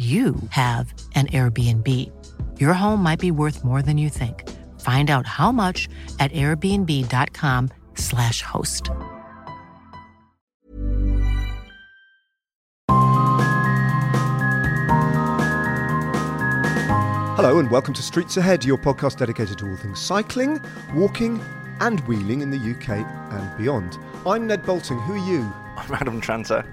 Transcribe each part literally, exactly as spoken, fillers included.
you have an Airbnb. Your home might be worth more than you think. Find out how much at airbnb dot com slash host. Hello and welcome to Streets Ahead, your podcast dedicated to all things cycling, walking and wheeling in the U K and beyond. I'm Ned Bolting. Who are you? I'm Adam Tranter.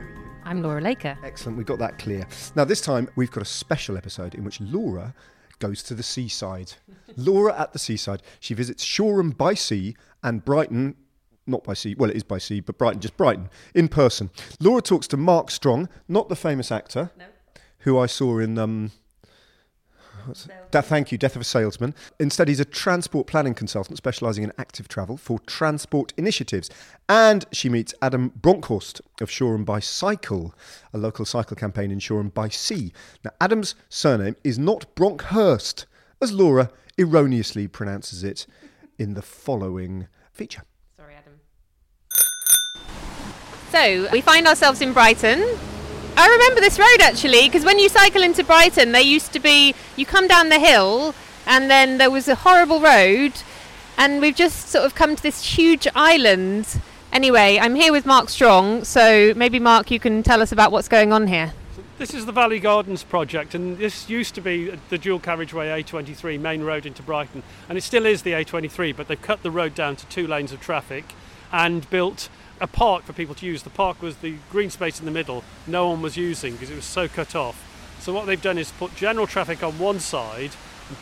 I'm Laura Laker. Excellent, we got that clear. Now, this time, we've got a special episode in which Laura goes to the seaside. Laura at the seaside. She visits Shoreham by Sea and Brighton, not by sea, well, it is by sea, but Brighton, just Brighton, in person. Laura talks to Mark Strong, not the famous actor, no. who I saw in... Um, Da, thank you, Death of a Salesman. Instead, he's a transport planning consultant specialising in active travel for transport initiatives. And she meets Adam Bronckhorst of Shoreham by Cycle, a local cycle campaign in Shoreham by Sea. Now, Adam's surname is not Bronckhurst, as Laura erroneously pronounces it in the following feature. Sorry, Adam. So, we find ourselves in Brighton. I remember this road actually, because when you cycle into Brighton, there used to be, you come down the hill and then there was a horrible road and we've just sort of come to this huge island. Anyway, I'm here with Mark Strong, so maybe Mark, you can tell us about what's going on here. This is the Valley Gardens project, and this used to be the dual carriageway A twenty-three main road into Brighton, and it still is the A twenty-three, but they've cut the road down to two lanes of traffic and built a park for people to use. The park was the green space in the middle no one was using because it was so cut off. So what they've done is put general traffic on one side,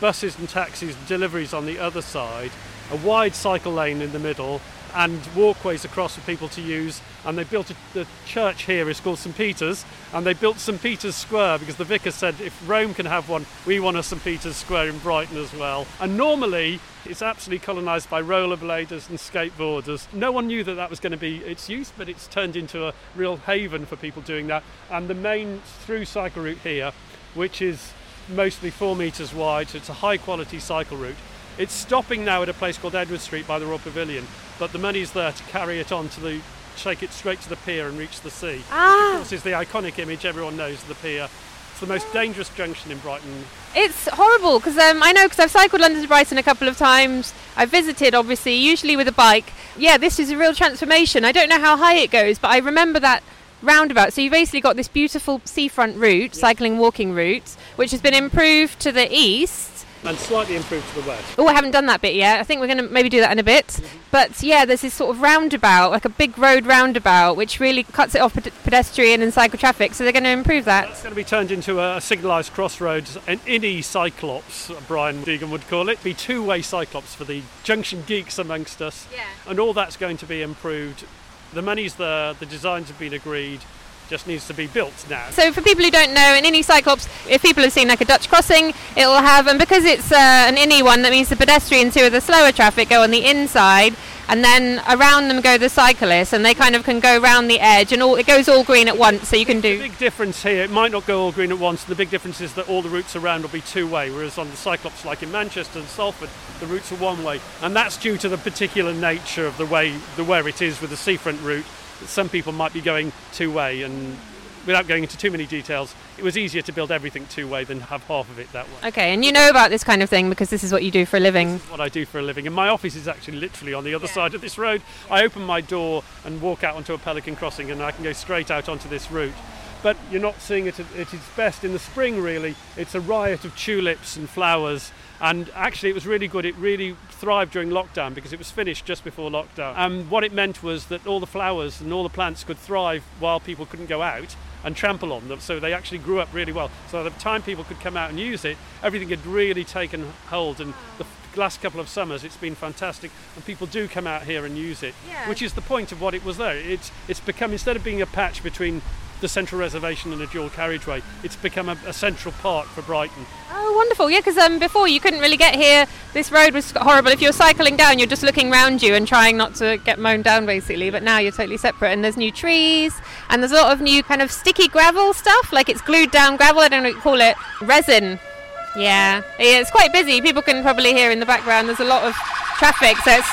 buses and taxis and deliveries on the other side, a wide cycle lane in the middle and walkways across for people to use. And they built a, the church here is called St Peter's, and they built St Peter's Square because the vicar said if Rome can have one, we want a St Peter's Square in Brighton as well. And normally it's absolutely colonised by rollerbladers and skateboarders. No one knew that that was going to be its use, but it's turned into a real haven for people doing that. And the main through cycle route here, which is mostly four metres wide, so it's a high quality cycle route. It's stopping now at a place called Edward Street by the Royal Pavilion, but the money's there to carry it on to the, take it straight to the pier and reach the sea. Ah. This is the iconic image everyone knows of the pier. It's the most dangerous junction in Brighton. It's horrible because um, I know because I've cycled London to Brighton a couple of times. I've visited, obviously, usually with a bike. Yeah, this is a real transformation. I don't know how high it goes, but I remember that roundabout. So you've basically got this beautiful seafront route, yes. cycling walking route, which has been improved to the east. And slightly improved to the west. Oh, I haven't done that bit yet. I think we're going to maybe do that in a bit. Mm-hmm. But yeah, there's this sort of roundabout, like a big road roundabout, which really cuts it off ped- pedestrian and cycle traffic. So they're going to improve that. It's going to be turned into a signalised crossroads, an innie cyclops, Brian Deegan would call it. Be two-way cyclops for the junction geeks amongst us. Yeah. And all that's going to be improved. The money's there. The designs have been agreed. Just needs to be built now. So for people who don't know, an innie cyclops, if people have seen like a Dutch crossing, it'll have, and because it's uh, an innie one, that means the pedestrians who are the slower traffic go on the inside, and then around them go the cyclists, and they kind of can go round the edge, and all it goes all green at once, so you can do... The big difference here, it might not go all green at once, the big difference is that all the routes around will be two-way, whereas on the Cyclops, like in Manchester and Salford, the routes are one-way, and that's due to the particular nature of the way, the where it is with the seafront route, that some people might be going two-way, and without going into too many details, it was easier to build everything two-way than have half of it that way. Okay, and you know about this kind of thing because this is what you do for a living. This is what I do for a living, and my office is actually literally on the other yeah. side of this road. I open my door and walk out onto a pelican crossing, and I can go straight out onto this route. But you're not seeing it at its best in the spring, really. It's a riot of tulips and flowers, and actually it was really good. It really thrived during lockdown because it was finished just before lockdown. And what it meant was that all the flowers and all the plants could thrive while people couldn't go out and trample on them, so they actually grew up really well. So by the time people could come out and use it, everything had really taken hold, and the last couple of summers it's been fantastic, and people do come out here and use it, yeah. which is the point of what it was there. It's it's become, instead of being a patch between the central reservation and a dual carriageway, it's become a, a central park for Brighton. Oh, wonderful, yeah, because um, before you couldn't really get here. This road was horrible. If you were cycling down, you're just looking round you and trying not to get mown down, basically, but now you're totally separate, and there's new trees, and there's a lot of new kind of sticky gravel stuff, like it's glued down gravel, I don't know what you call it, resin. Yeah. yeah, it's quite busy. People can probably hear in the background there's a lot of traffic, so it's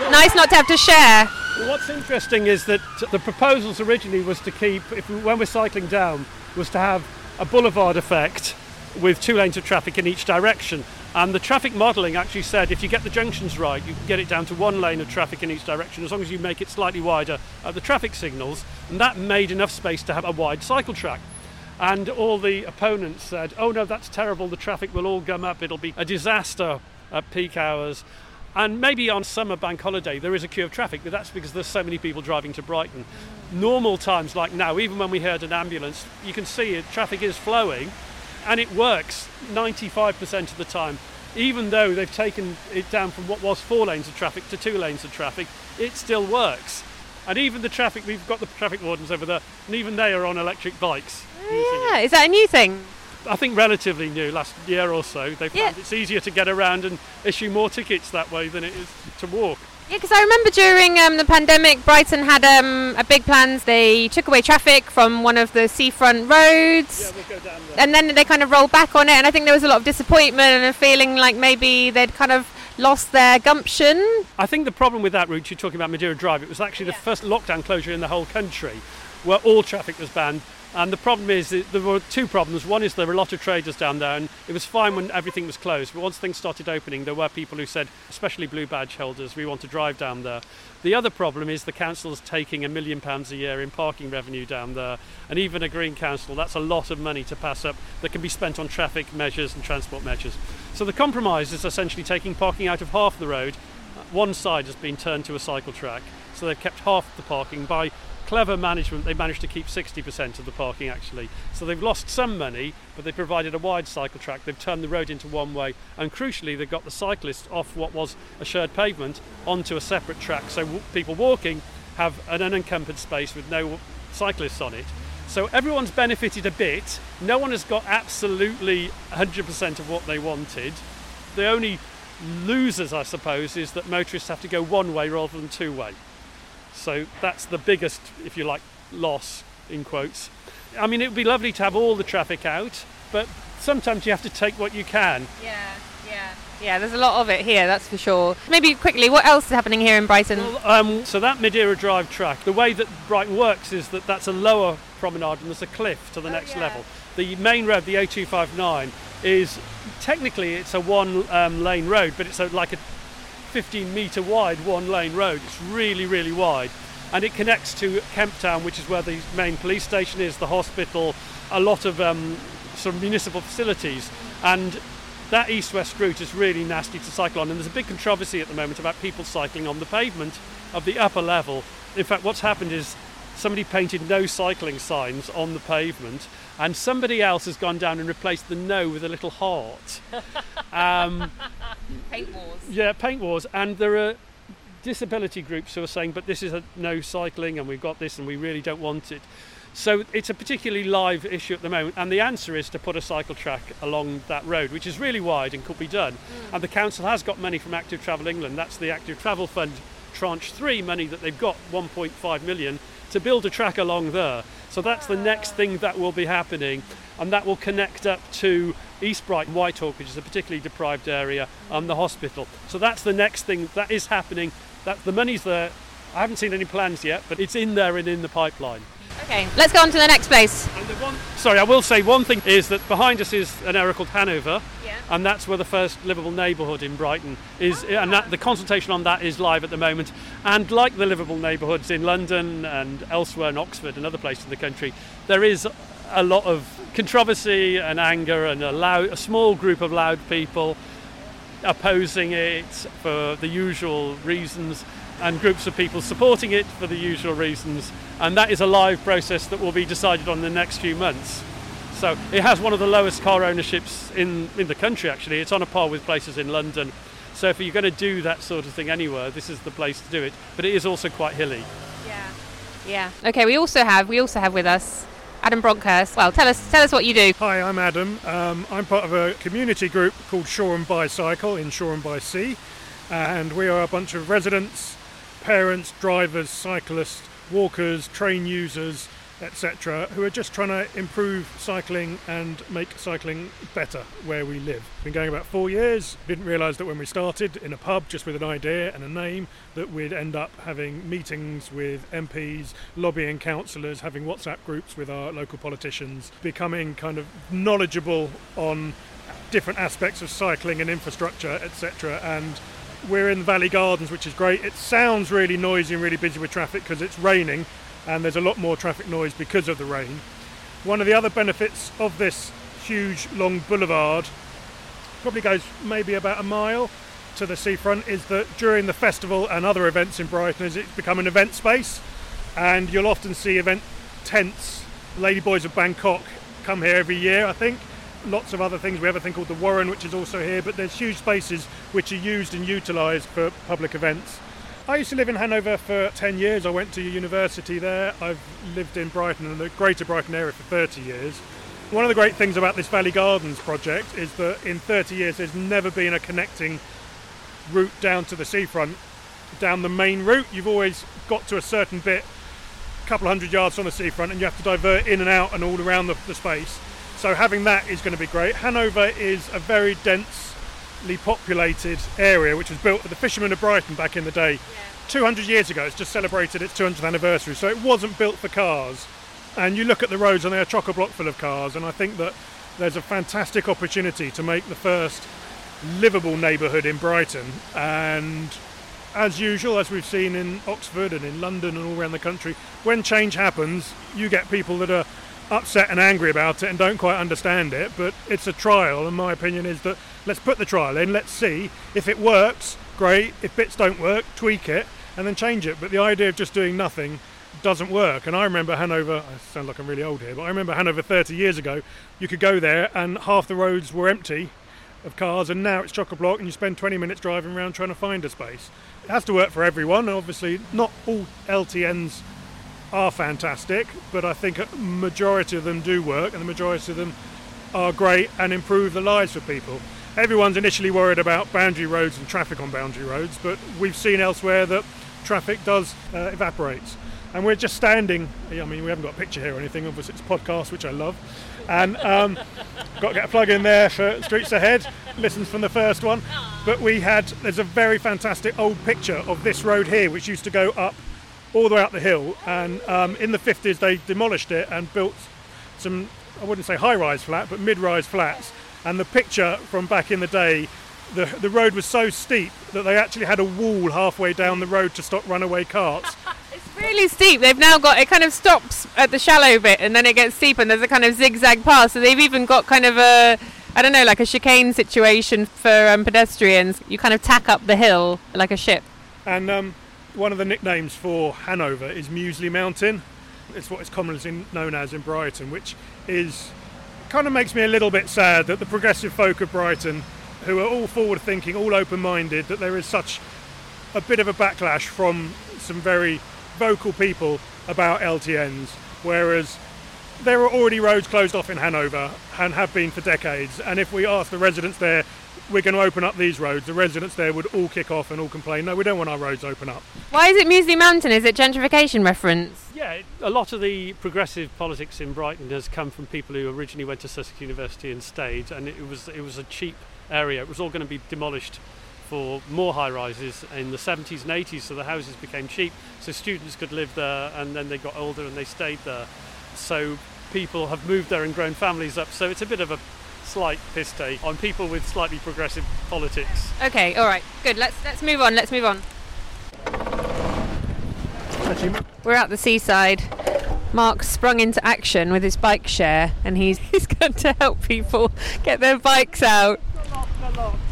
well, nice not to have to share. Well, what's interesting is that the proposals originally was to keep, if, when we're cycling down, was to have a boulevard effect with two lanes of traffic in each direction. And the traffic modelling actually said if you get the junctions right, you can get it down to one lane of traffic in each direction as long as you make it slightly wider at the traffic signals. And that made enough space to have a wide cycle track. And all the opponents said, oh no, that's terrible, the traffic will all gum up, it'll be a disaster at peak hours. And maybe on summer bank holiday there is a queue of traffic, but that's because there's so many people driving to Brighton. Normal times like now, even when we heard an ambulance, you can see it, traffic is flowing, and it works ninety-five percent of the time. Even though they've taken it down from what was four lanes of traffic to two lanes of traffic, it still works. And even the traffic, we've got the traffic wardens over there, and even they are on electric bikes. Oh, yeah, is that a new thing? I think relatively new, last year or so. They found yeah. it's easier to get around and issue more tickets that way than it is to walk. Yeah, because I remember during um, the pandemic, Brighton had um, a big plans. They took away traffic from one of the seafront roads. Yeah, we'll go down there. And then they kind of rolled back on it, and I think there was a lot of disappointment and a feeling like maybe they'd kind of lost their gumption. I think the problem with that route, you're talking about Madeira Drive, it was actually yeah. the first lockdown closure in the whole country where all traffic was banned. And the problem is, there were two problems. One is there were a lot of traders down there, and it was fine when everything was closed. But once things started opening, there were people who said, especially blue badge holders, we want to drive down there. The other problem is the council's taking a million pounds a year in parking revenue down there. And even a green council, that's a lot of money to pass up that can be spent on traffic measures and transport measures. So the compromise is essentially taking parking out of half the road. One side has been turned to a cycle track. So they've kept half the parking. By clever management, they managed to keep sixty percent of the parking actually. So they've lost some money, but they provided a wide cycle track. They've turned the road into one way, and crucially, they've got the cyclists off what was a shared pavement onto a separate track. So w- people walking have an unencumbered space with no cyclists on it. So everyone's benefited a bit. No one has got absolutely one hundred percent of what they wanted. The only losers, I suppose, is that motorists have to go one way rather than two way. So that's the biggest, if you like, loss, in quotes. I mean, it would be lovely to have all the traffic out, but sometimes you have to take what you can. Yeah, yeah. Yeah, there's a lot of it here, that's for sure. Maybe quickly, what else is happening here in Brighton? Well, um, so that Madeira Drive track, the way that Brighton works is that that's a lower promenade and there's a cliff to the oh, next yeah. level. The main road, the A two fifty-nine, is technically it's a one um, lane road, but it's a, like a fifteen metre wide one lane road. It's really really wide, and it connects to Kemp Town, which is where the main police station is, the hospital, a lot of um, sort of municipal facilities. And that east-west route is really nasty to cycle on, and there's a big controversy at the moment about people cycling on the pavement of the upper level. In fact, what's happened is somebody painted no cycling signs on the pavement, and somebody else has gone down and replaced the no with a little heart. Um, paint wars. Yeah, paint wars. And there are disability groups who are saying, but this is a no cycling, and we've got this, and we really don't want it. So it's a particularly live issue at the moment, and the answer is to put a cycle track along that road, which is really wide and could be done. Mm. And the council has got money from Active Travel England. That's the Active Travel Fund Tranche three money that they've got, one point five million, to build a track along there. So that's the next thing that will be happening, and that will connect up to East Brighton, Whitehall, which is a particularly deprived area, and the hospital. So that's the next thing that is happening. That the money's there. I haven't seen any plans yet, but it's in there and in the pipeline. Okay, let's go on to the next place. And the one, sorry, I will say one thing is that behind us is an area called Hanover, yeah. and that's where the first livable neighbourhood in Brighton is, oh, and that, the consultation on that is live at the moment. And like the livable neighbourhoods in London and elsewhere in Oxford and other places in the country, there is a lot of controversy and anger, and a, loud, a small group of loud people opposing it for the usual reasons, and groups of people supporting it for the usual reasons, and that is a live process that will be decided on in the next few months. So it has one of the lowest car ownerships in, in the country, actually. It's on a par with places in London. So if you're going to do that sort of thing anywhere, this is the place to do it. But it is also quite hilly. Yeah. Yeah. Okay, we also have we also have with us Adam Bronckhorst. Well, tell us tell us what you do. Hi, I'm Adam. Um, I'm part of a community group called Shoreham by Cycle in Shoreham by Sea, and we are a bunch of residents, parents, drivers, cyclists, walkers, train users, et cetera, who are just trying to improve cycling and make cycling better where we live. Been going about four years. Didn't realise that when we started in a pub, just with an idea and a name, that we'd end up having meetings with M Ps, lobbying councillors, having WhatsApp groups with our local politicians, becoming kind of knowledgeable on different aspects of cycling and infrastructure, et cetera, and we're in the Valley Gardens, which is great. It sounds really noisy and really busy with traffic because it's raining, and there's a lot more traffic noise because of the rain. One of the other benefits of this huge long boulevard, probably goes maybe about a mile to the seafront, is that during the festival and other events in Brighton, it's become an event space, and you'll often see event tents. Ladyboys of Bangkok come here every year, I think. Lots of other things. We have a thing called the Warren, which is also here, but there's huge spaces which are used and utilised for public events. I used to live in Hanover for ten years. I went to university there. I've lived in Brighton and the greater Brighton area for thirty years. One of the great things about this Valley Gardens project is that in thirty years there's never been a connecting route down to the seafront, down the main route. You've always got to a certain bit, a couple hundred yards from the seafront, and you have to divert in and out and all around the, the space. So having that is going to be great. Hanover is a very densely populated area which was built for the fishermen of Brighton back in the day. Yeah. two hundred years ago, it's just celebrated its two hundredth anniversary. So it wasn't built for cars. And you look at the roads and they are chock-a-block full of cars. And I think that there's a fantastic opportunity to make the first livable neighbourhood in Brighton. And as usual, as we've seen in Oxford and in London and all around the country, when change happens, you get people that are upset and angry about it and don't quite understand it, but it's a trial, and my opinion is that let's put the trial in, let's see if it works, great, if bits don't work, tweak it and then change it. But the idea of just doing nothing doesn't work. And I remember Hanover, I sound like I'm really old here, but I remember Hanover thirty years ago, you could go there and half the roads were empty of cars, and now it's chock-a-block and you spend twenty minutes driving around trying to find a space. It has to work for everyone, and obviously not all L T Ns are fantastic, but I think a majority of them do work, and the majority of them are great and improve the lives for people. Everyone's initially worried about boundary roads and traffic on boundary roads, but we've seen elsewhere that traffic does uh, evaporate. And we're just standing, I mean, we haven't got a picture here or anything, obviously it's a podcast, which I love, and um, got to get a plug in there for Streets Ahead, listens from the first one, but we had, there's a very fantastic old picture of this road here, which used to go up all the way up the hill, and um, in the fifties they demolished it and built some, I wouldn't say high-rise flat, but mid-rise flats. And the picture from back in the day, the, the road was so steep that they actually had a wall halfway down the road to stop runaway carts. It's really steep. They've now got, it kind of stops at the shallow bit and then it gets steep, and there's a kind of zigzag path, so they've even got kind of a, I don't know, like a chicane situation for um, pedestrians. You kind of tack up the hill like a ship. And um one of the nicknames for Hanover is Muesli Mountain. It's what it's commonly known as in Brighton, which is kind of makes me a little bit sad that the progressive folk of Brighton, who are all forward thinking, all open minded, that there is such a bit of a backlash from some very vocal people about L T Ns. whereas there are already roads closed off in Hanover and have been for decades, and if we ask the residents there, we're going to open up these roads, the residents there would all kick off and all complain, no, we don't want our roads open up. Why is it Muesli Mountain? Is it gentrification reference? Yeah, a lot of the progressive politics in Brighton has come from people who originally went to Sussex University and stayed, and it was it was a cheap area. It was all going to be demolished for more high-rises in the seventies and eighties, so the houses became cheap, so students could live there, and then they got older and they stayed there. So people have moved there and grown families up, so it's a bit of a slight piss take on people with slightly progressive politics. Okay, all right, good. Let's let's move on. Let's move on. We're at the seaside. Mark sprung into action with his bike share, and he's he's going to help people get their bikes out. Not locked, not locked.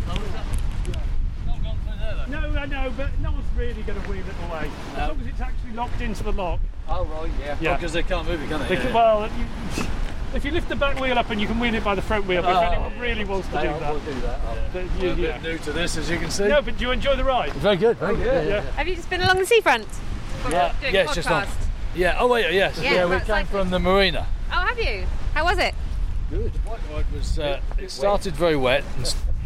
Not gone through there, though. No, I know, but no one's really going to weave it away. No. As long as it's actually locked into the lock. Oh right, yeah. Yeah. Because oh, they can't move it, can they? Because, yeah. Well. You, If you lift the back wheel up and you can wheel it by the front wheel, but oh, if anyone really wants to do that, will do that. I'm yeah. a bit new to this, as you can see. No, but do you enjoy the ride? Very good. Very good. Yeah, yeah. Yeah. Have you just been along the seafront? Yeah. Doing yeah, podcast? It's just on. Yeah. Oh wait, yes. Yeah, yeah we came like from the marina. Oh, have you? How was it? Good. The bike ride was. Uh, it started very wet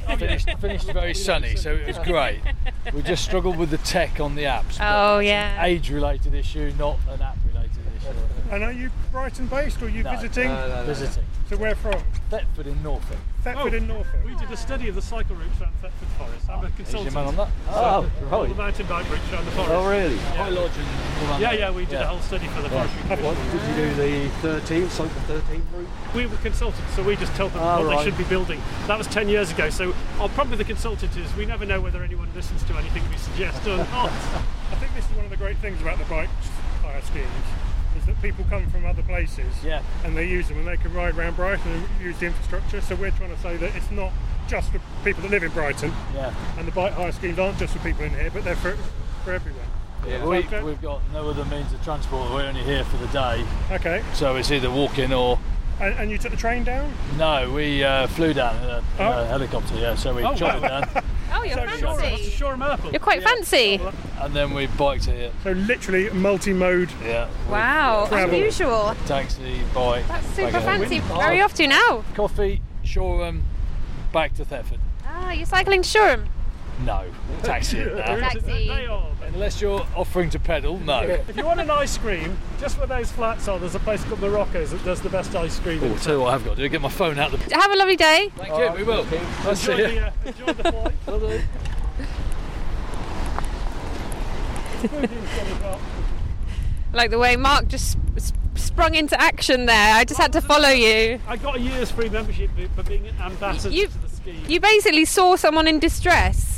and finished finished very sunny, so it was great. We just struggled with the tech on the apps. Oh yeah. Age-related issue, not an app. And are you Brighton based or are you no, visiting? No, no, no, visiting. So where from? Thetford in Norfolk. Thetford oh, in Norfolk. We did a study of the cycle routes around Thetford Forest. I'm oh, a consultant. Man on that? Oh, so, right. All the mountain bike routes around the forest. Oh, really? High yeah. Lodge and Yeah, yeah, we did yeah. a whole study for the yeah. forestry. What, did you do the thirteen, cycle thirteen route? We were consultants, so we just told them oh, what right. they should be building. That was ten years ago, so our problem with the consultant is we never know whether anyone listens to anything we suggest or not. I think this is one of the great things about the bike hire schemes. Is that people come from other places yeah. and they use them and they can ride around Brighton and use the infrastructure, so we're trying to say that it's not just for people that live in Brighton yeah. and the bike hire schemes aren't just for people in here, but they're for, for everyone. Yeah, we, okay? We've got no other means of transport, we're only here for the day. Okay. So it's either walking or... And, and you took the train down? No, we uh, flew down in a, oh. a helicopter, yeah, so we oh, chopped wow. it down. Oh, you're so fancy. Shoreham, Shoreham you're quite yeah. fancy. And then we biked it here. So literally multi-mode. Yeah. Wow, travel. Unusual. Taxi, bike. That's super fancy. Where are you off to now? Coffee, Shoreham, back to Thetford. Ah, you're cycling to Shoreham? No, taxi. Now. Taxi. Unless you're offering to pedal, no. If you want an ice cream, just where those flats are, there's a place called the Rockers that does the best ice cream. Oh, tell you what I've got to do, get my phone out. The... Have a lovely day. Thank you, we will. Nice to see you. Uh, enjoy the flight. Lovely. Like the way Mark just sp- sprung into action there. I just had to follow you. I got a year's free membership for being an ambassador you, to the scheme. You basically saw someone in distress.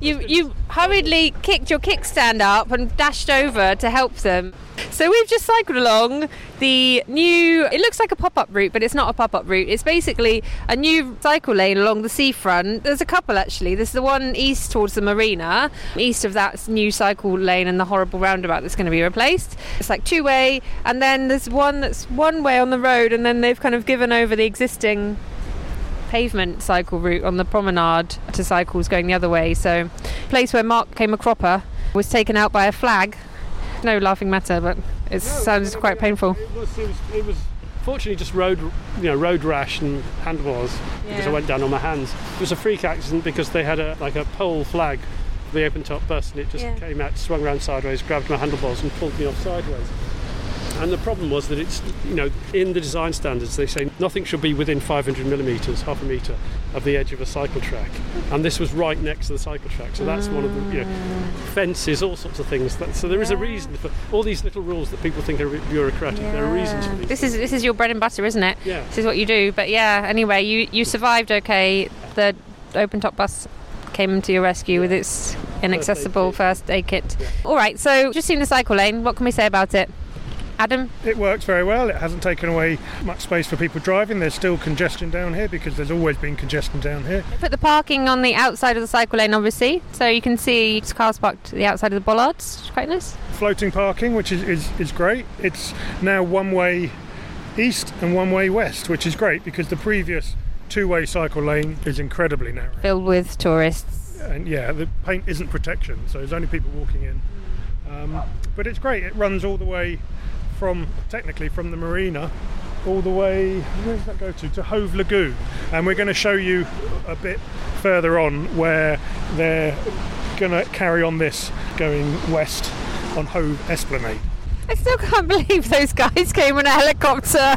You you hurriedly kicked your kickstand up and dashed over to help them. So we've just cycled along the new, it looks like a pop-up route, but it's not a pop-up route. It's basically a new cycle lane along the seafront. There's a couple, actually. There's the one east towards the marina. East of that's new cycle lane and the horrible roundabout that's going to be replaced. It's like two-way, and then there's one that's one way on the road, and then they've kind of given over the existing pavement cycle route on the promenade to cycles going the other way. So place where Mark came a cropper was taken out by a flag. No laughing matter, but it no, sounds no, quite no, painful. It was, it was, it was fortunately just road, you know, road rash and hand wars yeah. because I went down on my hands. It was a freak accident because they had a like a pole flag for the open top bus, and it just yeah. came out, swung around sideways, grabbed my handlebars and pulled me off sideways. And the problem was that it's, you know, in the design standards they say nothing should be within five hundred millimetres, half a metre, of the edge of a cycle track. And this was right next to the cycle track, so that's one of the, you know, fences, all sorts of things. That, so there is a reason for all these little rules that people think are bureaucratic. Yeah. There are reasons for these. This is this is your bread and butter, isn't it? Yeah. This is what you do. But yeah, anyway, you, you survived okay. The open top bus came to your rescue with its inaccessible first aid kit. Yeah. All right, so just seen the cycle lane. What can we say about it? Adam? It works very well. It hasn't taken away much space for people driving. There's still congestion down here because there's always been congestion down here. They put the parking on the outside of the cycle lane, obviously, so you can see cars parked to the outside of the bollards, which is quite nice. Floating parking, which is, is, is great. It's now one way east and one way west, which is great because the previous two-way cycle lane is incredibly narrow. Filled with tourists. And yeah, the paint isn't protection, so there's only people walking in. Um, but it's great. It runs all the way from, technically from the marina all the way, where does that go to? To Hove Lagoon. And we're going to show you a bit further on where they're going to carry on this going west on Hove Esplanade. I still can't believe those guys came on a helicopter.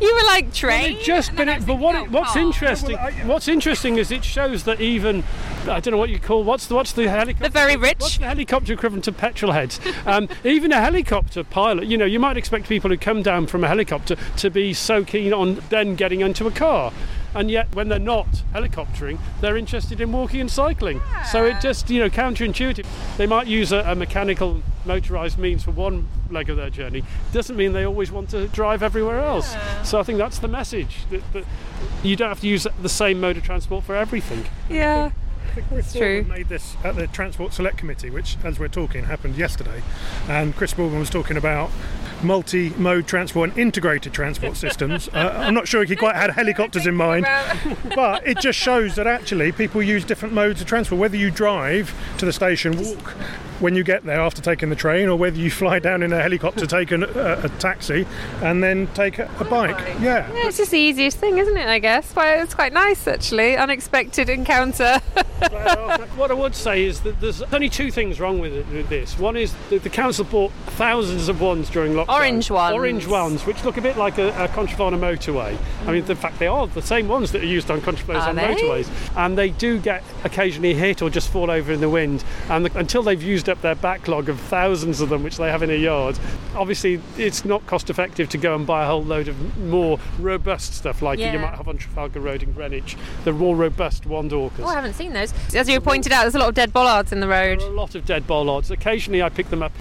You were like train. Well, just been it, but what, oh, what's oh. interesting? Yeah, well, I, yeah. What's interesting is it shows that even I don't know what you call what's the what's the helicopter? The very rich. What's the helicopter equivalent to petrol heads? um, even a helicopter pilot, you know, you might expect people who come down from a helicopter to be so keen on then getting into a car, and yet when they're not helicoptering, they're interested in walking and cycling. Yeah. So it just, you know, counterintuitive. They might use a, a mechanical motorised means for one leg of their journey, doesn't mean they always want to drive everywhere else. Yeah. So I think that's the message, that, that you don't have to use the same mode of transport for everything. Yeah, I think Chris Baldwin made this at the Transport Select Committee, which, as we're talking, happened yesterday, and Chris Baldwin was talking about multi-mode transport and integrated transport systems. uh, I'm not sure he quite had helicopters in mind, but it just shows that actually people use different modes of transport, whether you drive to the station, walk when you get there after taking the train, or whether you fly down in a helicopter, take an, a, a taxi and then take a, a bike. Yeah. Yeah, it's just the easiest thing, isn't it, I guess? Well, it's quite nice, actually. Unexpected encounter. Well, what I would say is that there's only two things wrong with, it, with this. One is that the council bought thousands of ones during lockdown. Orange ones. Orange ones, which look a bit like a, a Contravana motorway. Mm. I mean, in fact, they are the same ones that are used on Contravanas on they? motorways. And they do get occasionally hit or just fall over in the wind. And the, until they've used up their backlog of thousands of them, which they have in a yard, obviously it's not cost effective to go and buy a whole load of more robust stuff like yeah. you might have on Trafalgar Road in Greenwich, the more robust wand orcas. Oh, I haven't seen those. As you pointed out, there's a lot of dead bollards in the road. There are a lot of dead bollards. Occasionally I pick them up.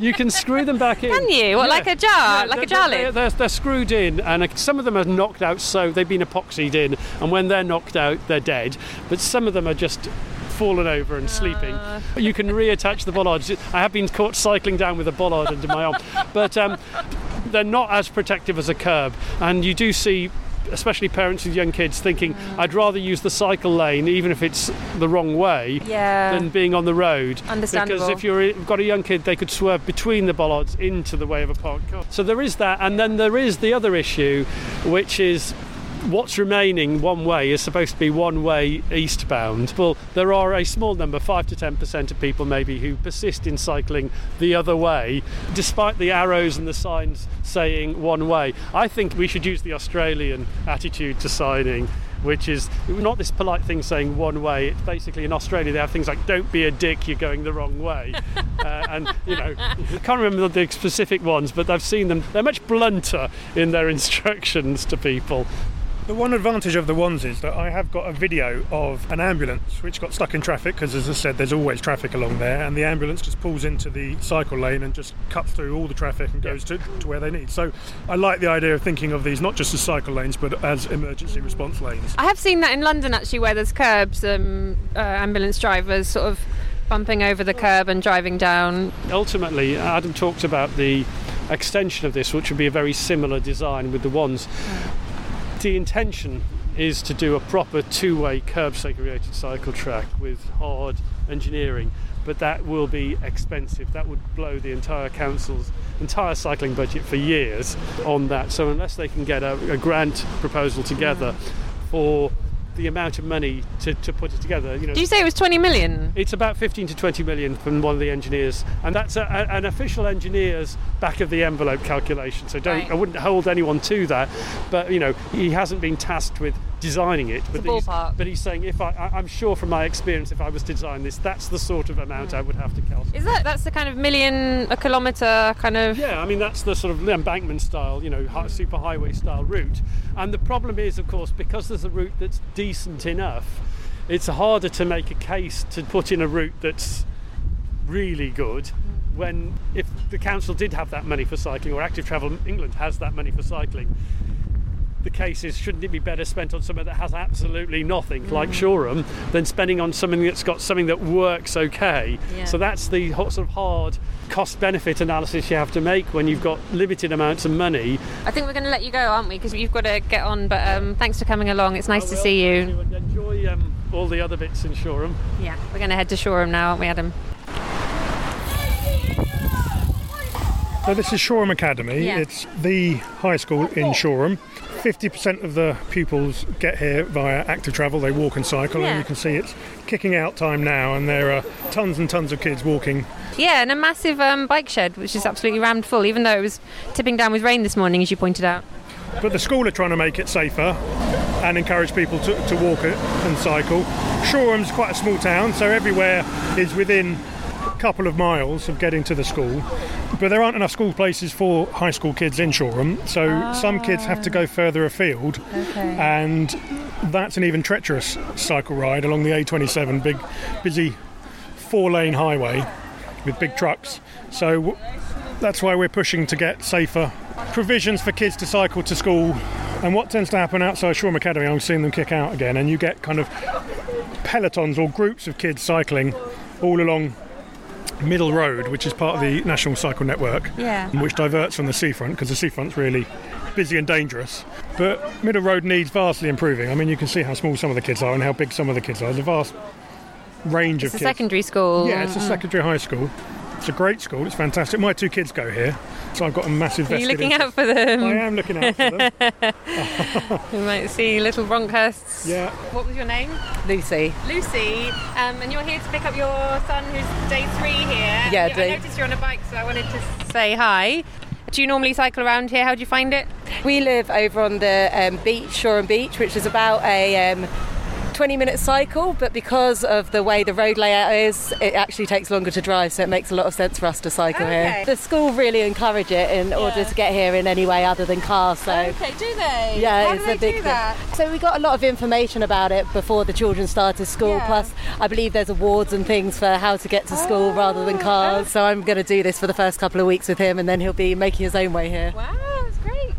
You can screw them back in. Can you? What, yeah. like a jar? Yeah, like a jar lid? They're, they're, they're screwed in, and some of them are knocked out, so they've been epoxied in, and when they're knocked out they're dead, but some of them are just fallen over and sleeping. Uh. You can reattach the bollards. I have been caught cycling down with a bollard under my arm, but um, they're not as protective as a curb, and you do see, especially parents with young kids, thinking mm. I'd rather use the cycle lane, even if it's the wrong way, yeah. than being on the road. Understandable. Because if you've got a young kid, they could swerve between the bollards into the way of a parked car. So there is that, and then there is the other issue, which is what's remaining one way is supposed to be one way eastbound. Well, there are a small number, five to ten percent of people maybe, who persist in cycling the other way, despite the arrows and the signs saying one way. I think we should use the Australian attitude to signing, which is not this polite thing saying one way. It's basically, in Australia they have things like, don't be a dick, you're going the wrong way. uh, and you know, I can't remember the specific ones, but I've seen them. They're much blunter in their instructions to people. The one advantage of the ones is that I have got a video of an ambulance which got stuck in traffic, because as I said, there's always traffic along there, and the ambulance just pulls into the cycle lane and just cuts through all the traffic and goes to, to where they need. So I like the idea of thinking of these not just as cycle lanes but as emergency response lanes. I have seen that in London, actually, where there's curbs, um, uh, ambulance drivers sort of bumping over the curb and driving down. Ultimately, Adam talked about the extension of this, which would be a very similar design with the ones. The intention is to do a proper two-way curb segregated cycle track with hard engineering, but that will be expensive. That would blow the entire council's entire cycling budget for years on that. So unless they can get a, a grant proposal together for the amount of money to, to put it together, you know, did you say it was twenty million? It's about fifteen to twenty million from one of the engineers, and that's a, a, an official engineer's back of the envelope calculation, so don't right. I wouldn't hold anyone to that, but you know, he hasn't been tasked with designing it, but he's, but he's saying, if I, I I'm sure from my experience, if I was to design this, that's the sort of amount mm. I would have to calculate. Is that that's the kind of million a kilometre kind of? Yeah, I mean, that's the sort of embankment style, you know, mm. super highway style route. And the problem is, of course, because there's a route that's decent enough, it's harder to make a case to put in a route that's really good. Mm. When if the council did have that money for cycling, or Active Travel England has that money for cycling, the case is, shouldn't it be better spent on something that has absolutely nothing, like mm. Shoreham, than spending on something that's got something that works okay? Yeah. So that's the sort of hard cost-benefit analysis you have to make when you've got limited amounts of money. I think we're going to let you go, aren't we? Because you've got to get on, but um, thanks for coming along. It's nice oh, well, to see you. Enjoy um, all the other bits in Shoreham. Yeah, we're going to head to Shoreham now, aren't we, Adam? So this is Shoreham Academy. Yeah. It's the high school in Shoreham. fifty percent of the pupils get here via active travel. They walk and cycle, yeah. and you can see it's kicking out time now, and there are tons and tons of kids walking. Yeah, and a massive um, bike shed, which is absolutely rammed full, even though it was tipping down with rain this morning, as you pointed out. But the school are trying to make it safer and encourage people to, to walk it and cycle. Shoreham's quite a small town, so everywhere is within a couple of miles of getting to the school. But there aren't enough school places for high school kids in Shoreham, so ah. some kids have to go further afield. Okay. And that's an even treacherous cycle ride along the A twenty-seven, big, busy four-lane highway with big trucks. So w- that's why we're pushing to get safer provisions for kids to cycle to school. And what tends to happen outside Shoreham Academy, I'm seeing them kick out again, and you get kind of pelotons or groups of kids cycling all along Middle Road, which is part of the National Cycle Network, yeah. which diverts from the seafront, because the seafront's really busy and dangerous. But Middle Road needs vastly improving. I mean, you can see how small some of the kids are and how big some of the kids are. The vast range it's of kids. It's a secondary school. Yeah, it's a secondary high school. It's a great school. It's fantastic. My two kids go here, so I've got a massive vested interest. Are you looking out for them? I am looking out for them. You might see little Bronckhorsts. Yeah. What was your name? Lucy. Lucy. Um, and you're here to pick up your son, who's day three here. Yeah. You, day... I noticed you're on a bike, so I wanted to say hi. Do you normally cycle around here? How do you find it? We live over on the um, beach, Shoreham Beach, which is about a... Um, twenty minute cycle, but because of the way the road layout is, it actually takes longer to drive, so it makes a lot of sense for us to cycle okay. here. The school really encourage it in yeah. order to get here in any way other than cars. So okay, do they? Yeah, How it's do they a big do that? Thing. So we got a lot of information about it before the children started school, yeah. plus I believe there's awards and things for how to get to school oh, rather than cars. Oh. So I'm going to do this for the first couple of weeks with him, and then he'll be making his own way here. Wow, that's great.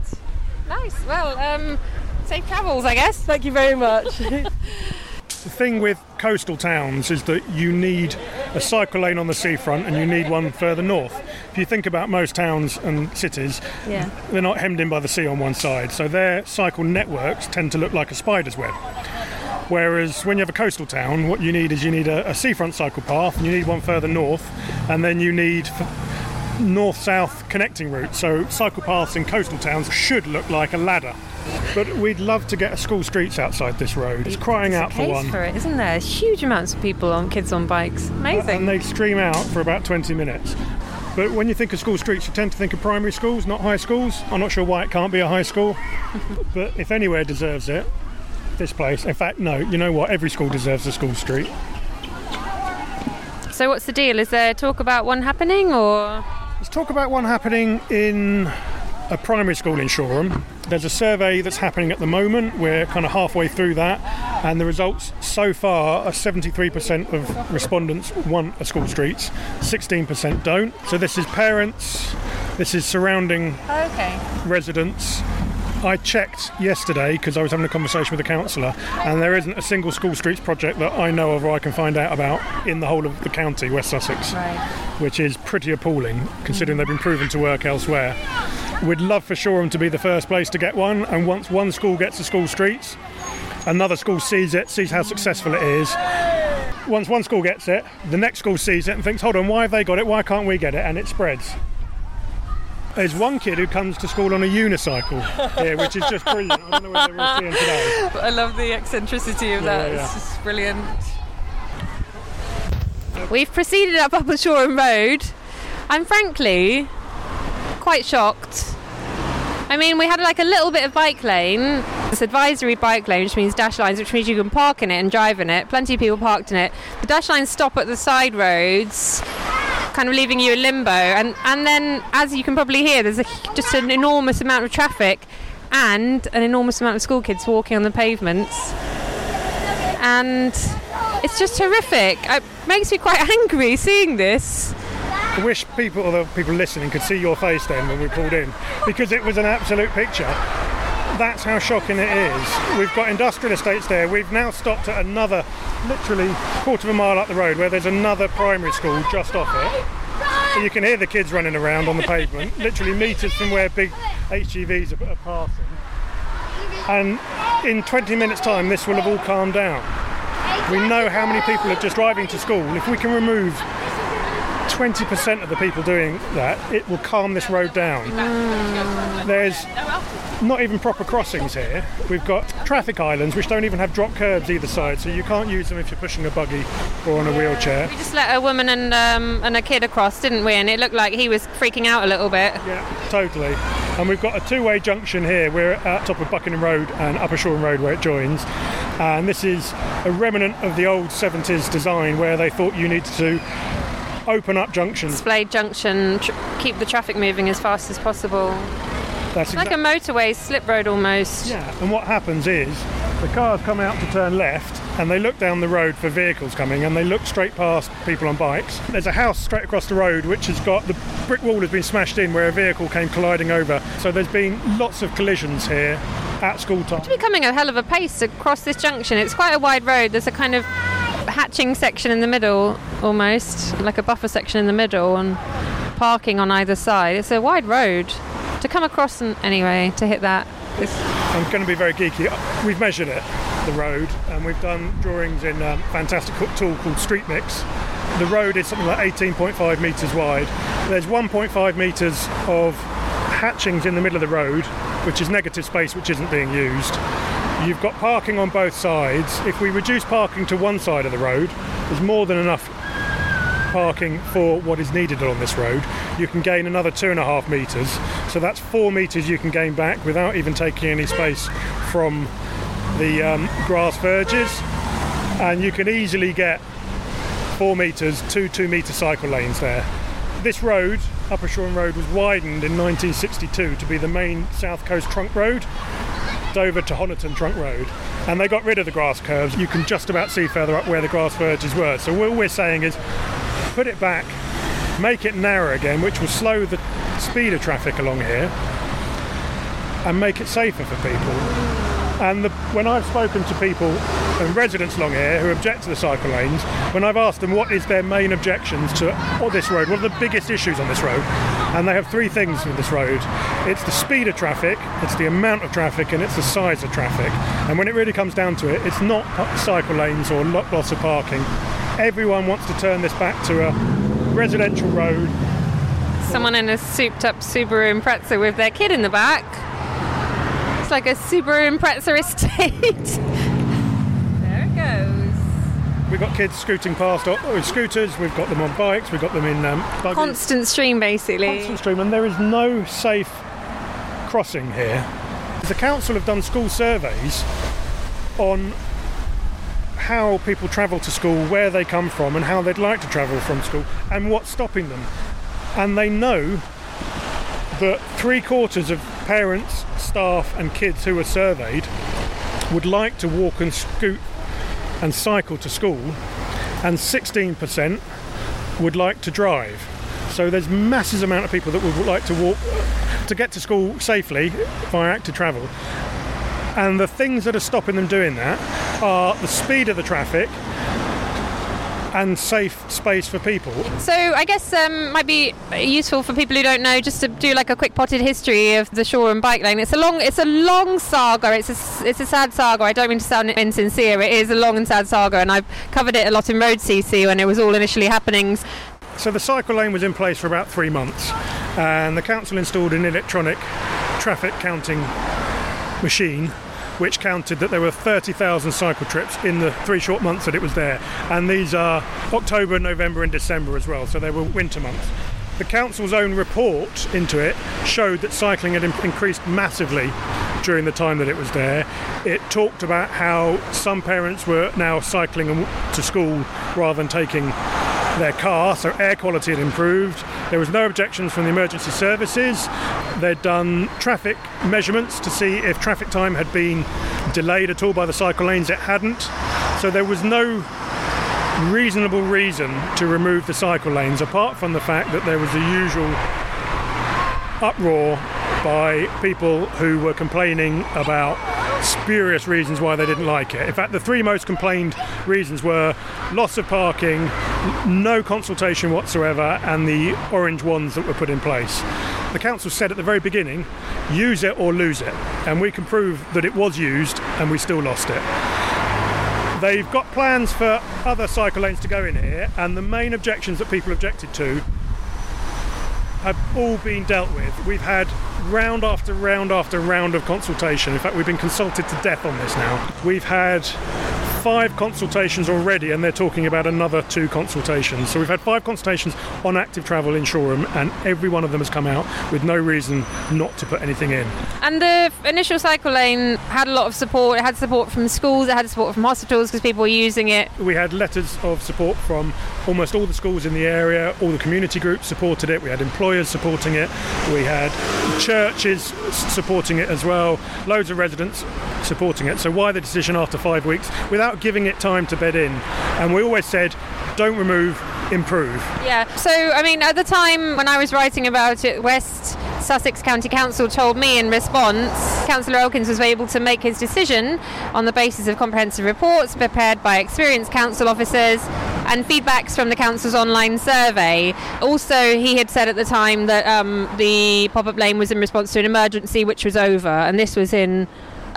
Nice. Well, um... safe travels, I guess. Thank you very much. The thing with coastal towns is that you need a cycle lane on the seafront and you need one further north. If you think about most towns and cities, yeah. they're not hemmed in by the sea on one side, so their cycle networks tend to look like a spider's web. Whereas when you have a coastal town, what you need is you need a, a seafront cycle path, and you need one further north, and then you need... F- north-south connecting route, so cycle paths in coastal towns should look like a ladder. But we'd love to get a school streets outside this road. It's crying There's out for one. For it, isn't there? Huge amounts of people on kids on bikes. Amazing. And they stream out for about twenty minutes. But when you think of school streets, you tend to think of primary schools, not high schools. I'm not sure why it can't be a high school, but if anywhere deserves it, this place. In fact, no, you know what? Every school deserves a school street. So what's the deal? Is there talk about one happening, or...? Let's talk about one happening in a primary school in Shoreham. There's a survey that's happening at the moment. We're kind of halfway through that, and the results so far are seventy-three percent of respondents want a school streets, sixteen percent don't. So this is parents, this is surrounding okay. residents. I checked yesterday because I was having a conversation with a councillor, and there isn't a single school streets project that I know of or I can find out about in the whole of the county, West Sussex, right. which is pretty appalling considering they've been proven to work elsewhere. We'd love for Shoreham to be the first place to get one, and once one school gets a school streets, another school sees it, sees how successful it is. Once one school gets it, the next school sees it and thinks, hold on, why have they got it? Why can't we get it? And it spreads. There's one kid who comes to school on a unicycle here, which is just brilliant. I don't know whether we're seeing today. I love the eccentricity of yeah, that. Yeah. It's just brilliant. We've proceeded up Upper Shoreham Road. I'm frankly quite shocked. I mean, we had like a little bit of bike lane. It's advisory bike lane, which means dash lines, which means you can park in it and drive in it. Plenty of people parked in it. The dash lines stop at the side roads, kind of leaving you in limbo, and and then, as you can probably hear, there's a, just an enormous amount of traffic and an enormous amount of school kids walking on the pavements, and it's just horrific. It makes me quite angry seeing this. I wish people, or the people listening, could see your face then when we pulled in, because it was an absolute picture. That's how shocking it is. We've got industrial estates there. We've now stopped at another, literally quarter of a mile up the road, where there's another primary school just off it. You can hear the kids running around on the pavement, literally metres from where big H G Vs are passing. And in twenty minutes' time, this will have all calmed down. We know how many people are just driving to school. If we can remove twenty percent of the people doing that, it will calm this road down. Mm. There's not even proper crossings here. We've got traffic islands which don't even have drop curbs either side, so you can't use them if you're pushing a buggy or on a wheelchair. We just let a woman and um, and a kid across, didn't we? And it looked like he was freaking out a little bit. Yeah, totally. And we've got a two-way junction here. We're at top of Buckingham Road and Upper Shoreham Road where it joins. And this is a remnant of the old seventies design where they thought you needed to open up junctions. Displayed junction, tr- keep the traffic moving as fast as possible. That's it's exa- like a motorway slip road almost. Yeah, and what happens is the cars come out to turn left and they look down the road for vehicles coming and they look straight past people on bikes. There's a house straight across the road which has got, the brick wall has been smashed in where a vehicle came colliding over. So there's been lots of collisions here at school time. It's becoming a hell of a pace across this junction. It's quite a wide road. There's a kind of hatching section in the middle almost, like a buffer section in the middle and parking on either side. It's a wide road. To come across and anyway, to hit that. It's I'm going to be very geeky. We've measured it, the road, and we've done drawings in a fantastic tool called Street Mix. The road is something like eighteen point five metres wide. There's one point five metres of hatchings in the middle of the road, which is negative space which isn't being used. You've got parking on both sides. If we reduce parking to one side of the road, there's more than enough parking for what is needed on this road. You can gain another two and a half metres, so that's four metres you can gain back without even taking any space from the um, grass verges, and you can easily get four metres, two two metre cycle lanes there. This road, Upper Shoreham Road, was widened in nineteen sixty-two to be the main South Coast trunk road, Dover to Honiton trunk road, and they got rid of the grass curves. You can just about see further up where the grass verges were. So what we're saying is put it back, make it narrow again, which will slow the speed of traffic along here and make it safer for people. And the, when I've spoken to people and residents along here who object to the cycle lanes, when I've asked them what is their main objections to or this road, what are the biggest issues on this road, and they have three things with this road. It's the speed of traffic, it's the amount of traffic, and it's the size of traffic. And when it really comes down to it, it's not cycle lanes or lots of parking. Everyone wants to turn this back to a residential road. Someone in a souped-up Subaru Impreza with their kid in the back. It's like a Subaru Impreza estate. There it goes. We've got kids scooting past with scooters, we've got them on bikes, we've got them in um, buggies. Constant stream, basically. Constant stream, and there is no safe crossing here. The council have done school surveys on how people travel to school, where they come from and how they'd like to travel from school and what's stopping them. And they know that three quarters of parents, staff and kids who were surveyed would like to walk and scoot and cycle to school, and sixteen percent would like to drive. So there's massive amount of people that would like to walk to get to school safely via active travel. And the things that are stopping them doing that are the speed of the traffic and safe space for people. So I guess um might be useful for people who don't know just to do like a quick potted history of the Shoreham bike lane. It's a long, it's a long saga. It's a, it's a sad saga. I don't mean to sound insincere. It is a long and sad saga, and I've covered it a lot in Road C C when it was all initially happenings. So the cycle lane was in place for about three months, and the council installed an electronic traffic counting machine which counted that there were thirty thousand cycle trips in the three short months that it was there, and these are October, November and December as well, so they were winter months. The council's own report into it showed that cycling had increased massively during the time that it was there. It talked about how some parents were now cycling to school rather than taking their car, so air quality had improved. There was no objections from the emergency services. They'd done traffic measurements to see if traffic time had been delayed at all by the cycle lanes. It hadn't. So there was no reasonable reason to remove the cycle lanes, apart from the fact that there was the usual uproar by people who were complaining about spurious reasons why they didn't like it. In fact, the three most complained reasons were loss of parking, no consultation whatsoever, and the orange wands that were put in place. The council said at the very beginning, use it or lose it, and we can prove that it was used and we still lost it. They've got plans for other cycle lanes to go in here, and the main objections that people objected to have all been dealt with. We've had round after round after round of consultation. In fact, we've been consulted to death on this now. We've had five consultations already, and they're talking about another two consultations. So we've had five consultations on active travel in Shoreham, and every one of them has come out with no reason not to put anything in. And the initial cycle lane had a lot of support. It had support from schools, it had support from hospitals because people were using it. We had letters of support from almost all the schools in the area. All the community groups supported it. We had employers supporting it. We had churches supporting it as well. Loads of residents supporting it. So why the decision after five weeks without giving it time to bed in? And we always said, don't remove, improve. Yeah, so I mean, at the time when I was writing about it, West Sussex County Council told me in response, Councillor Elkins was able to make his decision on the basis of comprehensive reports prepared by experienced council officers and feedbacks from the council's online survey. Also, he had said at the time that um, the pop-up lane was in response to an emergency which was over, and this was in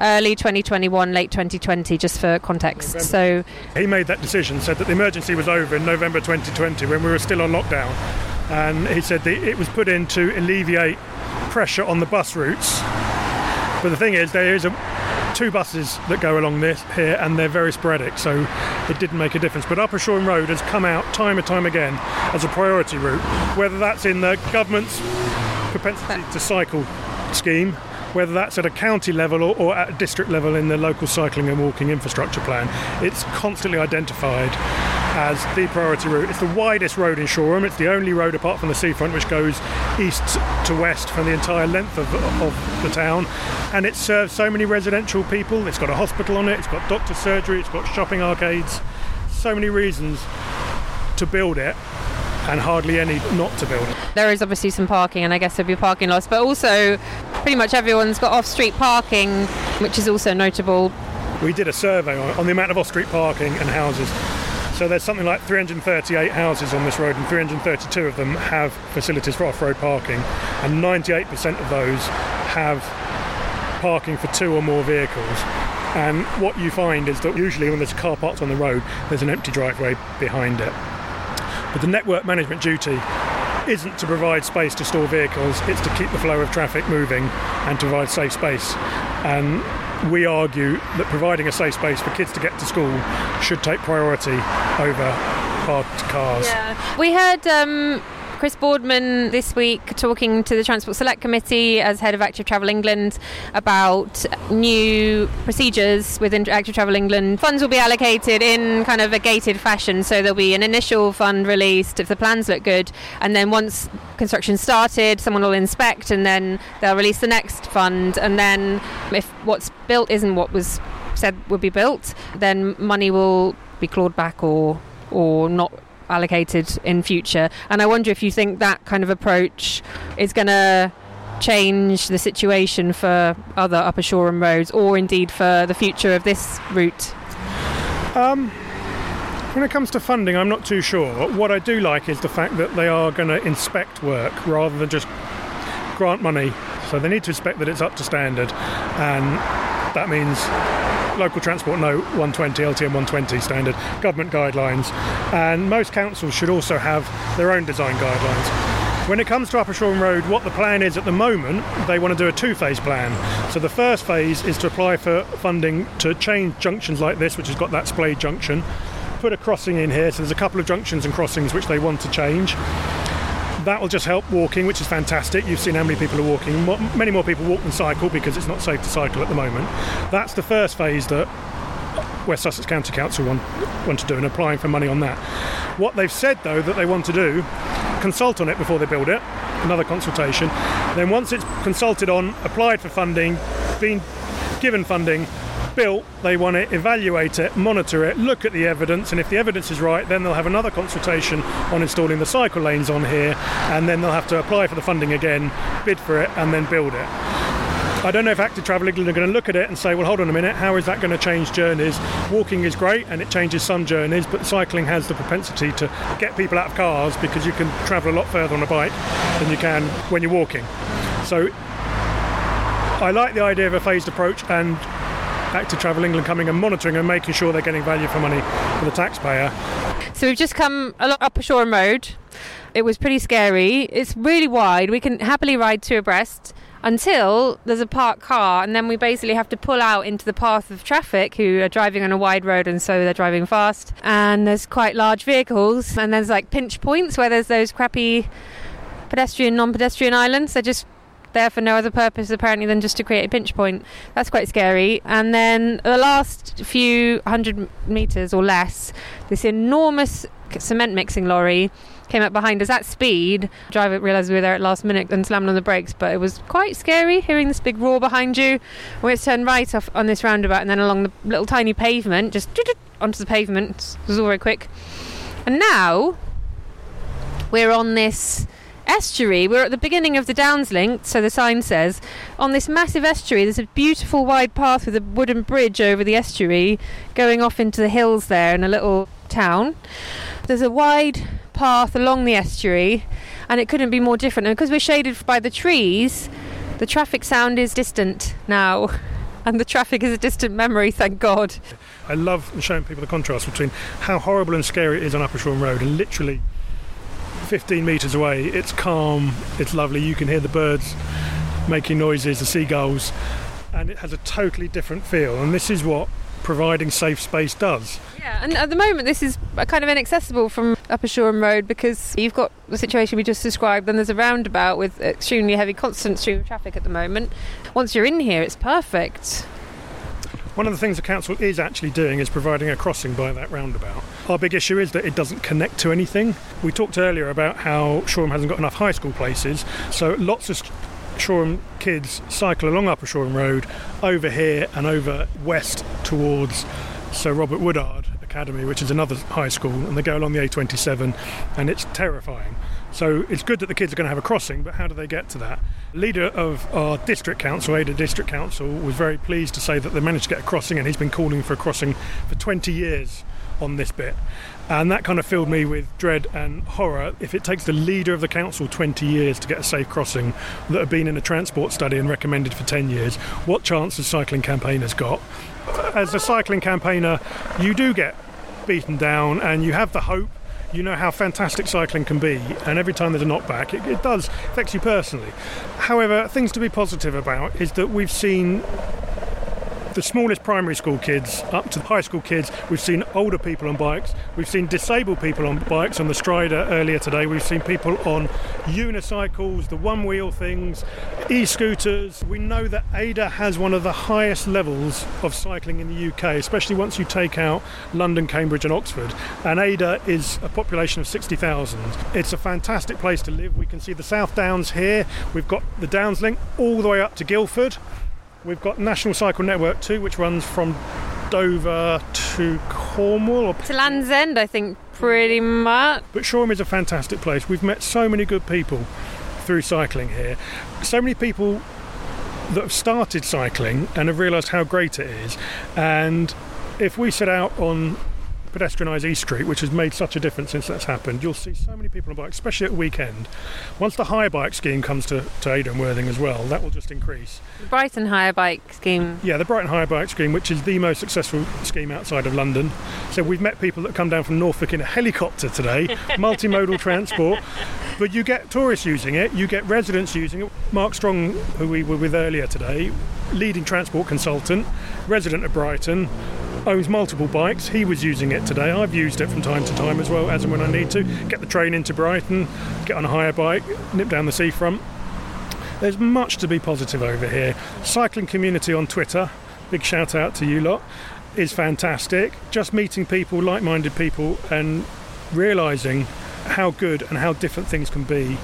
early twenty twenty-one, late twenty twenty, just for context. November. So he made that decision, said that the emergency was over in November twenty twenty when we were still on lockdown, and he said that it was put in to alleviate pressure on the bus routes. But the thing is, there is a, two buses that go along this here, and they're very sporadic, so it didn't make a difference. But Upper Shoreham Road has come out time and time again as a priority route, whether that's in the government's propensity to cycle scheme, whether that's at a county level or, or at a district level in the local cycling and walking infrastructure plan. It's constantly identified as the priority route. It's the widest road in Shoreham. It's the only road apart from the seafront which goes east to west from the entire length of, of the town, and it serves so many residential people. It's got a hospital on it, it's got doctor surgery, it's got shopping arcades, so many reasons to build it. And hardly any not to build. There is obviously some parking, and I guess there'll be parking lots, but also pretty much everyone's got off-street parking, which is also notable. We did a survey on, on the amount of off-street parking and houses. So there's something like three hundred thirty-eight houses on this road, and three hundred thirty-two of them have facilities for off-road parking, and ninety-eight percent of those have parking for two or more vehicles. And what you find is that usually when there's a car parked on the road, there's an empty driveway behind it. But the network management duty isn't to provide space to store vehicles, it's to keep the flow of traffic moving and to provide safe space. And we argue that providing a safe space for kids to get to school should take priority over parked cars. Yeah. We heard um, Chris Boardman this week talking to the Transport Select Committee as head of Active Travel England about new procedures within Active Travel England. Funds will be allocated in kind of a gated fashion, so there'll be an initial fund released if the plans look good, and then once construction started, someone will inspect, and then they'll release the next fund, and then if what's built isn't what was said would be built, then money will be clawed back or or not allocated in future. And I wonder if you think that kind of approach is going to change the situation for other Upper Shoreham roads, or indeed for the future of this route. Um, when it comes to funding, I'm not too sure. What I do like is the fact that they are going to inspect work rather than just grant money. So they need to inspect that it's up to standard, and that means Local Transport Note one twenty, L T M one twenty standard, government guidelines, and most councils should also have their own design guidelines. When it comes to Upper Shoreham Road, what the plan is at the moment, they want to do a two-phase plan. So the first phase is to apply for funding to change junctions like this, which has got that splay junction, put a crossing in here, so there's a couple of junctions and crossings which they want to change. That will just help walking, which is fantastic. You've seen how many people are walking. Many more people walk than cycle because it's not safe to cycle at the moment. That's the first phase that West Sussex County Council want, want to do, and applying for money on that. What they've said, though, that they want to do, consult on it before they build it, another consultation. Then once it's consulted on, applied for funding, been given funding, built, they want to evaluate it, monitor it, look at the evidence, and if the evidence is right, then they'll have another consultation on installing the cycle lanes on here, and then they'll have to apply for the funding again, bid for it, and then build it. I don't know if Active Travel England are going to look at it and say, well, hold on a minute, how is that going to change journeys? Walking is great and it changes some journeys, but cycling has the propensity to get people out of cars because you can travel a lot further on a bike than you can when you're walking. So I like the idea of a phased approach, and Active Travel England coming and monitoring and making sure they're getting value for money for the taxpayer. So we've just come along Upper Shoreham Road. It was pretty scary. It's really wide. We can happily ride two abreast until there's a parked car, and then we basically have to pull out into the path of traffic who are driving on a wide road, and so they're driving fast. And there's quite large vehicles, and there's like pinch points where there's those crappy pedestrian, non-pedestrian islands. They're just there for no other purpose apparently than just to create a pinch point. That's quite scary. And then the last few hundred metres or less, this enormous cement mixing lorry came up behind us at speed. Driver realised we were there at last minute and slammed on the brakes, but it was quite scary hearing this big roar behind you. We had to turn right off on this roundabout and then along the little tiny pavement, just onto the pavement. It was all very quick. And now we're on this estuary. We're at the beginning of the Downs Link, so the sign says. On this massive estuary, there's a beautiful wide path with a wooden bridge over the estuary going off into the hills there in a little town. There's a wide path along the estuary, and it couldn't be more different. And because we're shaded by the trees, the traffic sound is distant now, and the traffic is a distant memory, thank God. I love showing people the contrast between how horrible and scary it is on Upper Shoreham Road, and literally fifteen metres away, it's calm, it's lovely, you can hear the birds making noises, the seagulls, and it has a totally different feel. And this is what providing safe space does. Yeah, and at the moment this is kind of inaccessible from Upper Shoreham Road because you've got the situation we just described, then there's a roundabout with extremely heavy constant stream of traffic at the moment. Once you're in here, it's perfect. One of the things the council is actually doing is providing a crossing by that roundabout. Our big issue is that it doesn't connect to anything. We talked earlier about how Shoreham hasn't got enough high school places, so lots of Shoreham kids cycle along Upper Shoreham Road over here and over west towards Sir Robert Woodard Academy, which is another high school, and they go along the A twenty-seven, and it's terrifying. So it's good that the kids are going to have a crossing, but how do they get to that? The leader of our district council, Ada District Council, was very pleased to say that they managed to get a crossing, and he's been calling for a crossing for twenty years on this bit. And that kind of filled me with dread and horror. If it takes the leader of the council twenty years to get a safe crossing that have been in a transport study and recommended for ten years, what chance has cycling campaigners got? As a cycling campaigner, you do get beaten down and you have the hope. You know how fantastic cycling can be, and every time there's a knockback it, it does affect you personally. However, things to be positive about is that we've seen the smallest primary school kids up to high school kids, we've seen older people on bikes, we've seen disabled people on bikes on the Strider earlier today, we've seen people on unicycles, the one wheel things, e-scooters. We know that Ada has one of the highest levels of cycling in the U K, especially once you take out London, Cambridge and Oxford, and Ada is a population of sixty thousand. It's a fantastic place to live. We can see the South Downs here, we've got the Downs Link all the way up to Guildford. We've got National Cycle Network too, which runs from Dover to Cornwall. Or to Land's End, I think, pretty much. But Shoreham is a fantastic place. We've met so many good people through cycling here. So many people that have started cycling and have realised how great it is. And if we set out on pedestrianised East Street, which has made such a difference since that's happened, you'll see so many people on bikes, especially at the weekend. Once the hire bike scheme comes to, to Ada and Worthing as well, that will just increase. The Brighton hire bike scheme. Yeah, the Brighton hire bike scheme, which is the most successful scheme outside of London. So we've met people that come down from Norfolk in a helicopter today, multimodal transport, but you get tourists using it, you get residents using it. Mark Strong, who we were with earlier today, leading transport consultant, resident of Brighton, owns multiple bikes. He was using it today. I've used it from time to time as well, as and when I need to. Get the train into Brighton, get on a hire bike, nip down the seafront. There's much to be positive over here. Cycling community on Twitter, big shout out to you lot, is fantastic. Just meeting people, like-minded people, and realising how good and how different things can be.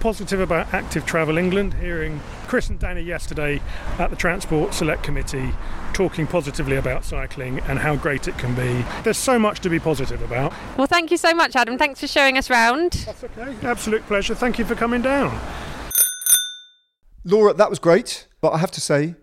Positive about Active Travel England, hearing Chris and Danny yesterday at the Transport Select Committee talking positively about cycling and how great it can be. There's so much to be positive about. Well, thank you so much, Adam. Thanks for showing us round. That's okay. Absolute pleasure. Thank you for coming down. Laura, that was great, but I have to say,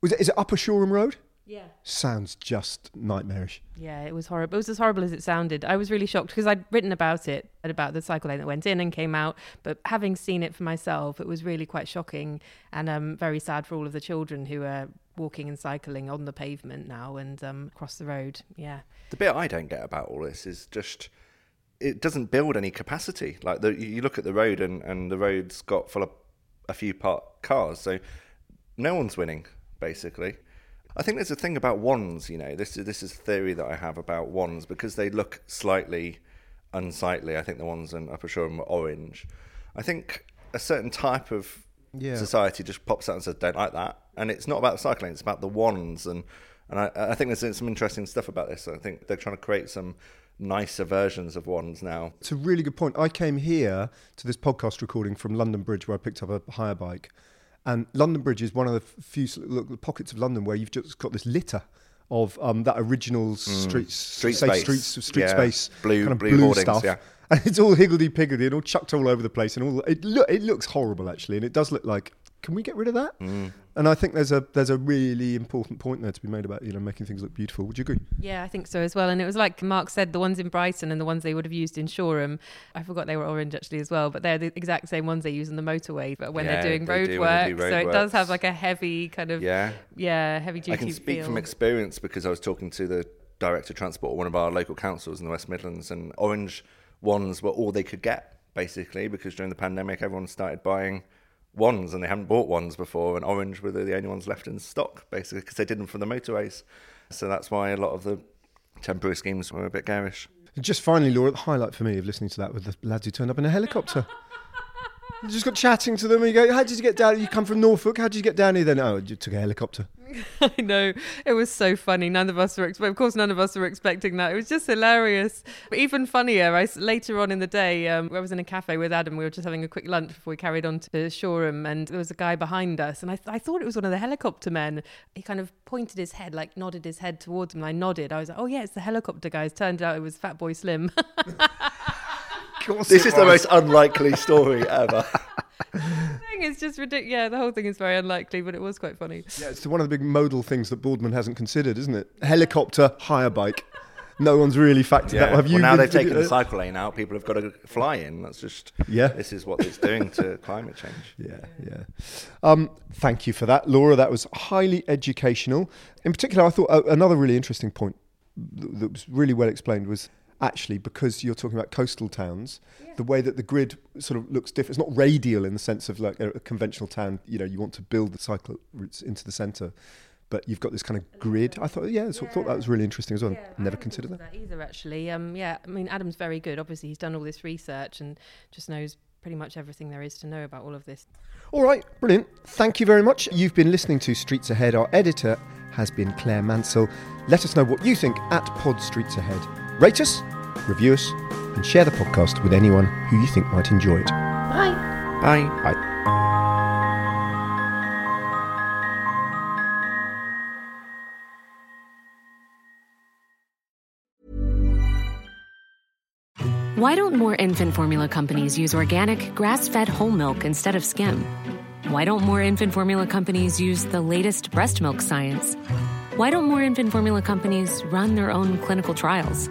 was it, is it Upper Shoreham Road? Yeah. Sounds just nightmarish. Yeah, it was horrible. It was as horrible as it sounded. I was really shocked because I'd written about it, about the cycle lane that went in and came out, but having seen it for myself, it was really quite shocking and um, very sad for all of the children who were walking and cycling on the pavement now and um, across the road. Yeah. The bit I don't get about all this is just it doesn't build any capacity. Like the, you look at the road and, and the road's got full of a few parked cars, so no one's winning basically. I think there's a thing about wands, you know, this is this is a theory that I have about wands, because they look slightly unsightly. I think the ones in Upper Shoreham were orange. I think a certain type of yeah. society just pops out and says, don't like that. And it's not about cycling, it's about the wands. And, and I, I think there's some interesting stuff about this. I think they're trying to create some nicer versions of wands now. It's a really good point. I came here to this podcast recording from London Bridge, where I picked up a hire bike. And London Bridge is one of the few look, pockets of London where you've just got this litter of um, that original street mm. street space, streets, street yeah. space blue, kind of blue, blue stuff. Yeah. And it's all higgledy-piggledy and all chucked all over the place. And all it, lo- it looks horrible, actually. And it does look like, can we get rid of that? Mm. And I think there's a there's a really important point there to be made about, you know, making things look beautiful. Would you agree? Yeah, I think so as well. And it was like Mark said, the ones in Brighton and the ones they would have used in Shoreham, I forgot they were orange actually as well, but they're the exact same ones they use on the motorway, but when yeah, they're doing they road do work. Do road so works. It does have like a heavy kind of, yeah, yeah heavy duty. I can speak feel. From experience, because I was talking to the Director of Transport at one of our local councils in the West Midlands, and orange wands were all they could get basically, because during the pandemic everyone started buying wands and they hadn't bought wands before, and orange were the only ones left in stock basically, because they did them for the motorways. So that's why a lot of the temporary schemes were a bit garish. Just finally, Laura, the highlight for me of listening to that with the lads who turned up in a helicopter. You just got chatting to them and you go, how did you get down? You come from Norfolk, how did you get down here then? Oh, you took a helicopter. I know, it was so funny. None of us were, ex- of course, none of us were expecting that. It was just hilarious. But even funnier, I, later on in the day, um, I was in a cafe with Adam. We were just having a quick lunch before we carried on to Shoreham, and there was a guy behind us. And I, th- I thought it was one of the helicopter men. He kind of pointed his head, like nodded his head towards him. And I nodded. I was like, oh yeah, it's the helicopter guys. Turned out it was Fat Boy Slim. This is was. the most unlikely story ever. The thing is just ridiculous. Yeah, the whole thing is very unlikely, but it was quite funny. Yeah, it's one of the big modal things that Boardman hasn't considered, isn't it? Helicopter, hire bike. No one's really factored yeah. that. Have well, you now they've taken it? The cycle lane out. People have got to fly in. That's just, yeah. This is what it's doing to climate change. Yeah, yeah. Um, thank you for that, Laura. That was highly educational. In particular, I thought uh, another really interesting point that was really well explained was, actually, because you're talking about coastal towns, yeah. the way that the grid sort of looks different. It's not radial in the sense of like a, a conventional town, you know, you want to build the cycle routes into the centre, but you've got this kind of grid. I thought, yeah, I yeah. thought that was really interesting as well. Yeah, Never considered that. that either, actually. Um, yeah, I mean, Adam's very good. Obviously, he's done all this research and just knows pretty much everything there is to know about all of this. All right, brilliant. Thank you very much. You've been listening to Streets Ahead. Our editor has been Claire Mansell. Let us know what you think at Pod Streets Ahead. Rate us, review us, and share the podcast with anyone who you think might enjoy it. Bye. Bye. Bye. Why don't more infant formula companies use organic, grass-fed whole milk instead of skim? Why don't more infant formula companies use the latest breast milk science? Why don't more infant formula companies run their own clinical trials?